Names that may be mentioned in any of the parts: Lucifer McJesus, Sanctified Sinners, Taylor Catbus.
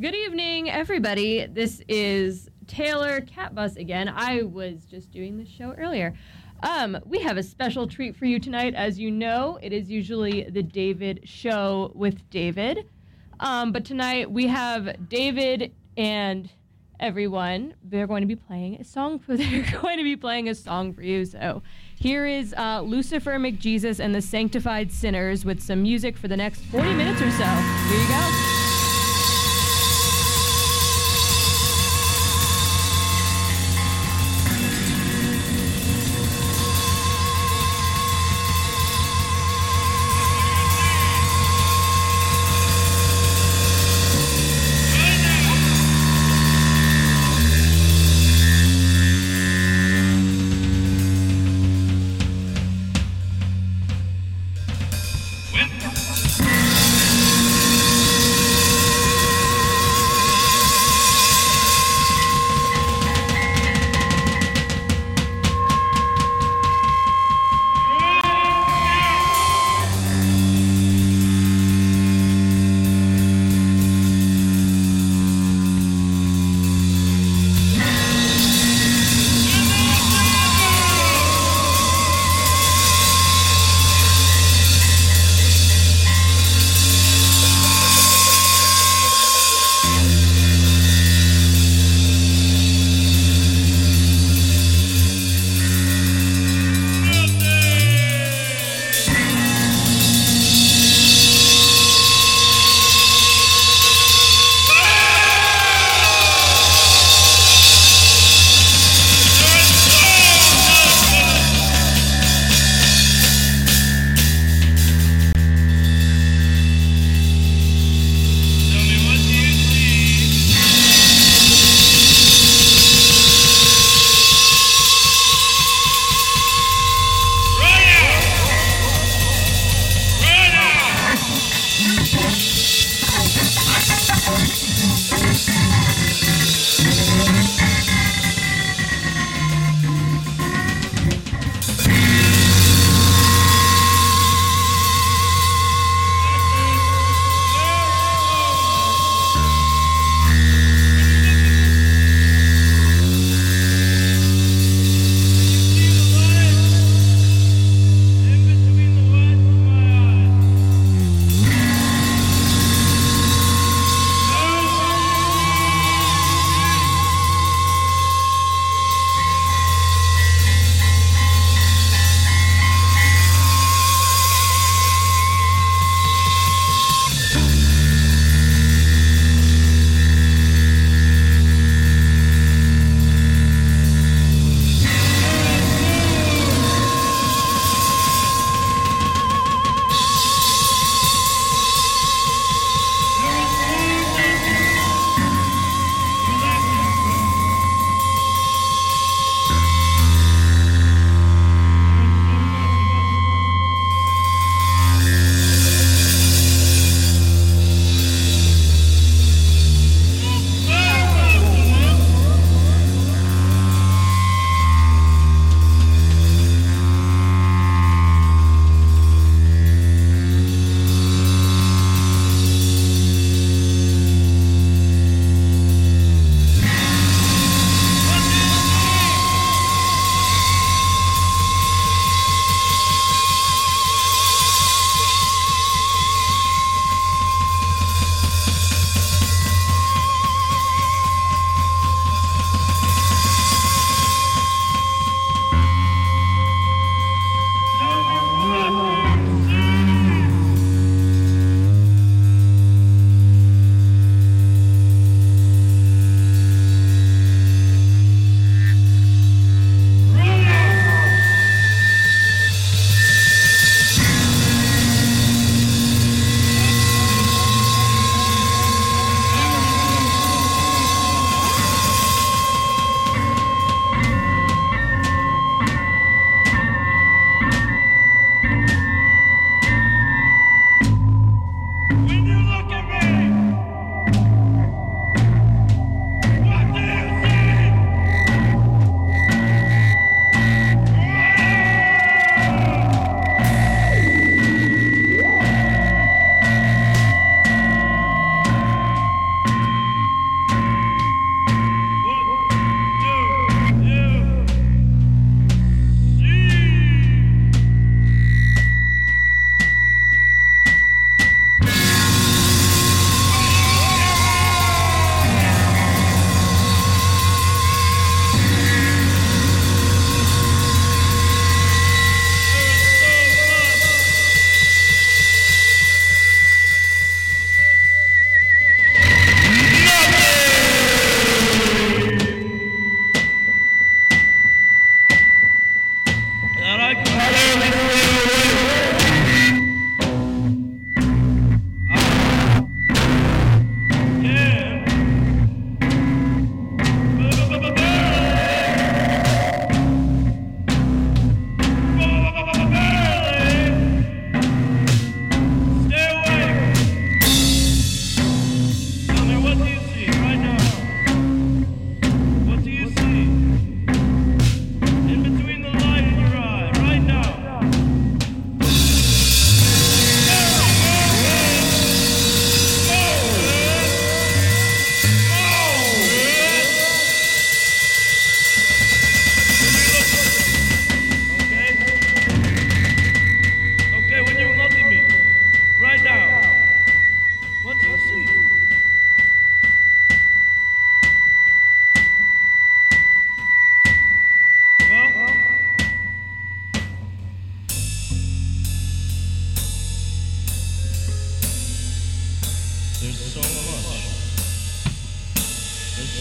Good evening, everybody. This is Taylor Catbus again. I was just doing this show earlier. We have a special treat for you tonight. As you know, it is usually the David Show with David. But tonight we have David and everyone. They're going to be playing a song for you. So here is Lucifer McJesus and the Sanctified Sinners with some music for the next 40 minutes or so. Here you go.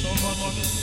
That's a fact.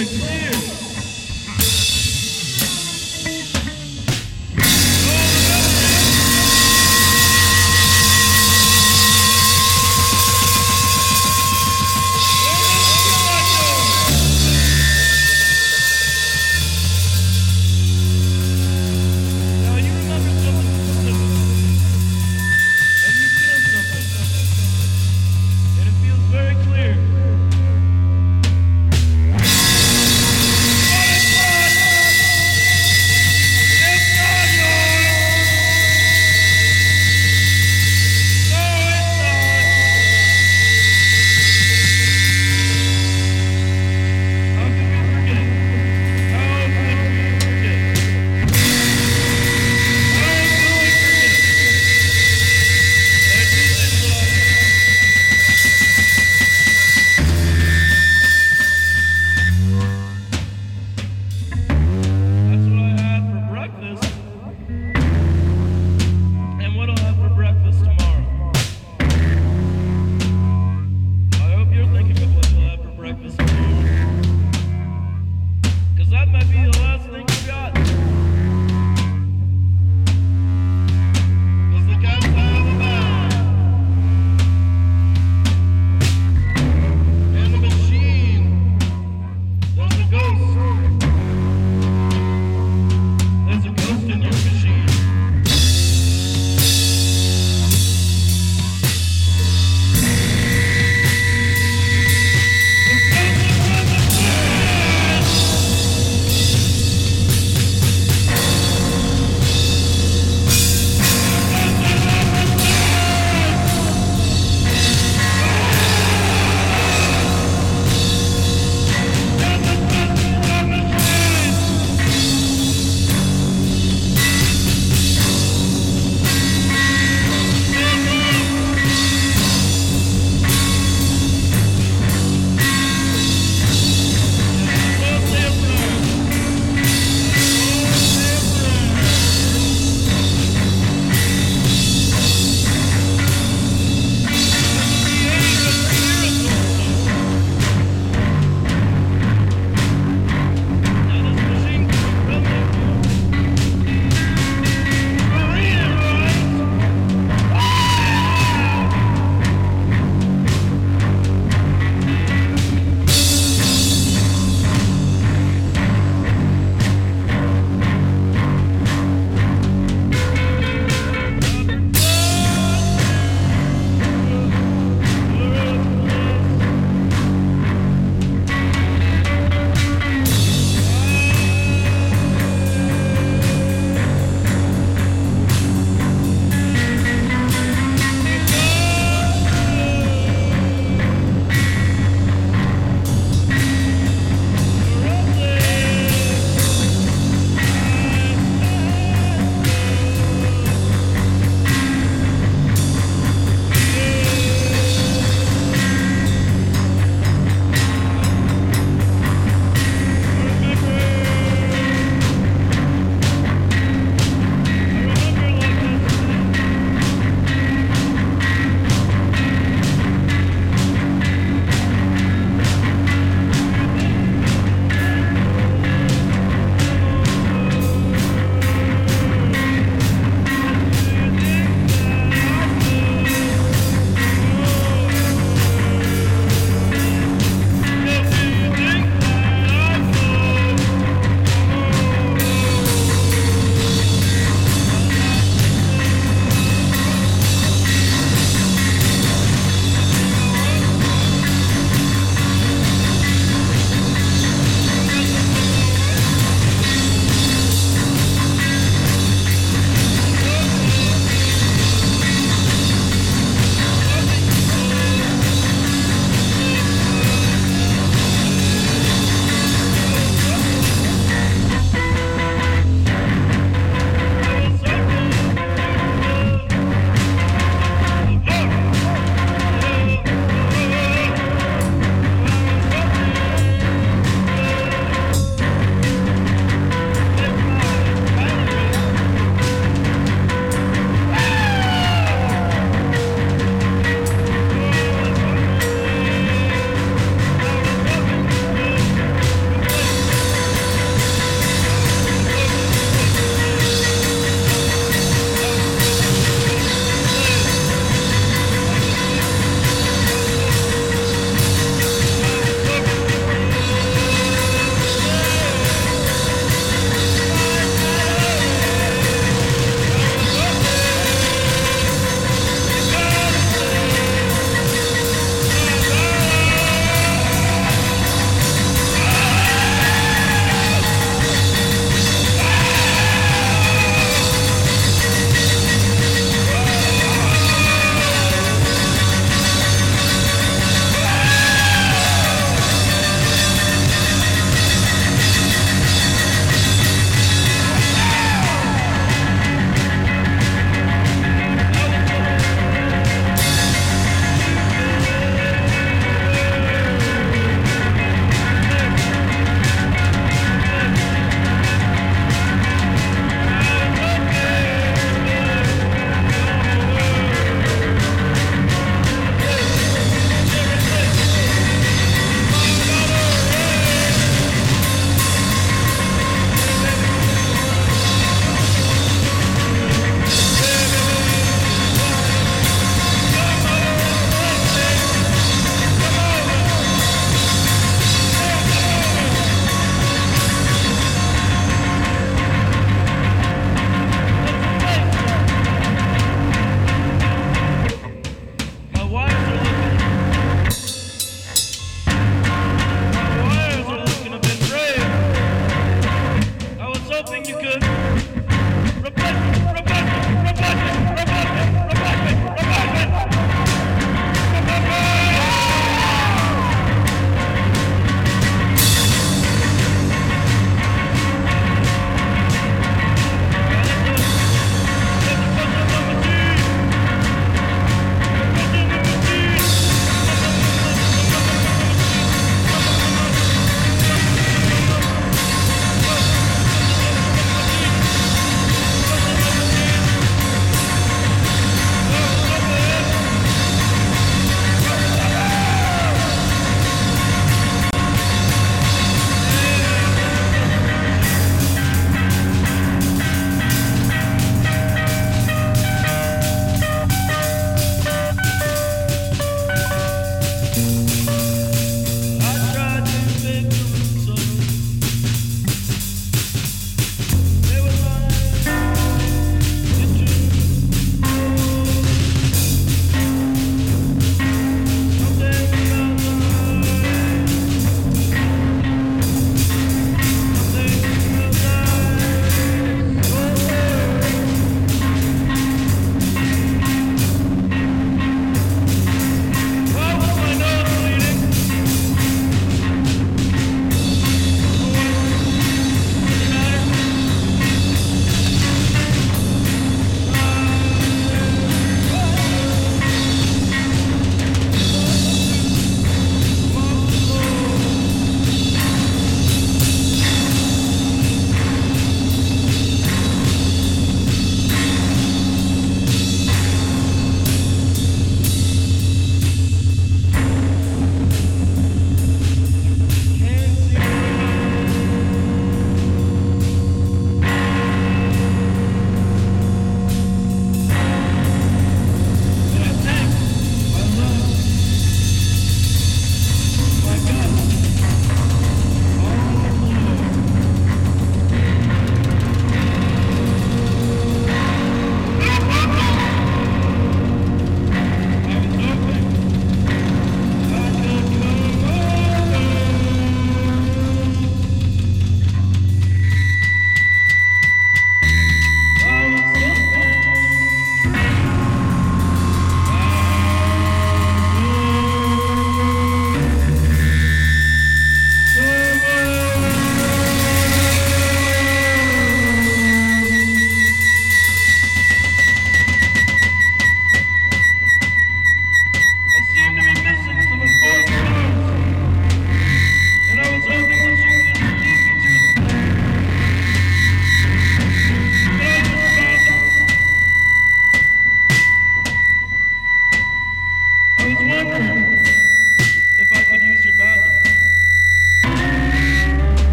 Amen.